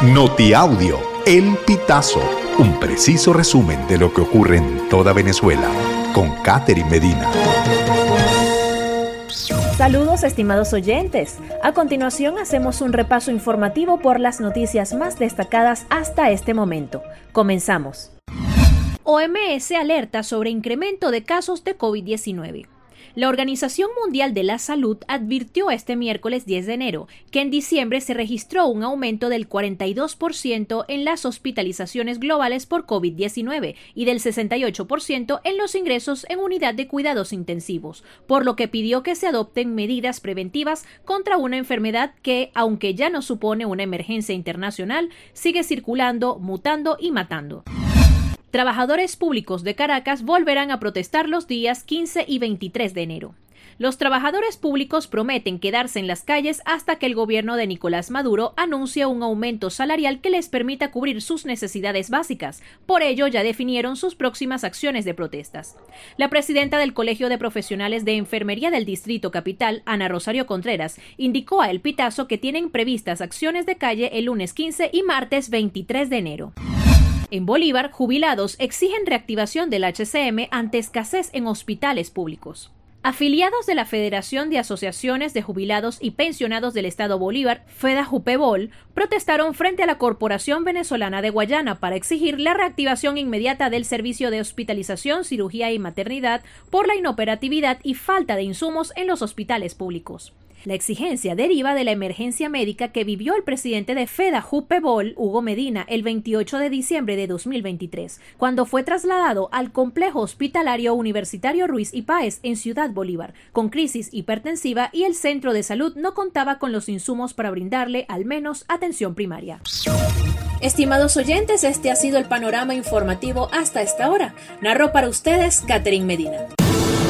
Notiaudio, El Pitazo, un preciso resumen de lo que ocurre en toda Venezuela, con Catherine Medina. Saludos, estimados oyentes. A continuación hacemos un repaso informativo por las noticias más destacadas hasta este momento. Comenzamos. OMS alerta sobre incremento de casos de COVID-19. La Organización Mundial de la Salud advirtió este miércoles 10 de enero que en diciembre se registró un aumento del 42% en las hospitalizaciones globales por COVID-19 y del 68% en los ingresos en unidad de cuidados intensivos, por lo que pidió que se adopten medidas preventivas contra una enfermedad que, aunque ya no supone una emergencia internacional, sigue circulando, mutando y matando. Trabajadores públicos de Caracas volverán a protestar los días 15 y 23 de enero. Los trabajadores públicos prometen quedarse en las calles hasta que el gobierno de Nicolás Maduro anuncie un aumento salarial que les permita cubrir sus necesidades básicas. Por ello, ya definieron sus próximas acciones de protestas. La presidenta del Colegio de Profesionales de Enfermería del Distrito Capital, Ana Rosario Contreras, indicó a El Pitazo que tienen previstas acciones de calle el lunes 15 y martes 23 de enero. En Bolívar, jubilados exigen reactivación del HCM ante escasez en hospitales públicos. Afiliados de la Federación de Asociaciones de Jubilados y Pensionados del Estado Bolívar, FEDAJUPEBOL, protestaron frente a la Corporación Venezolana de Guayana para exigir la reactivación inmediata del servicio de hospitalización, cirugía y maternidad por la inoperatividad y falta de insumos en los hospitales públicos. La exigencia deriva de la emergencia médica que vivió el presidente de FEDAJUPEBOL, Hugo Medina, el 28 de diciembre de 2023, cuando fue trasladado al Complejo Hospitalario Universitario Ruiz y Páez en Ciudad Bolívar, con crisis hipertensiva y el centro de salud no contaba con los insumos para brindarle al menos atención primaria. Estimados oyentes, este ha sido el panorama informativo hasta esta hora. Narró para ustedes Catherine Medina.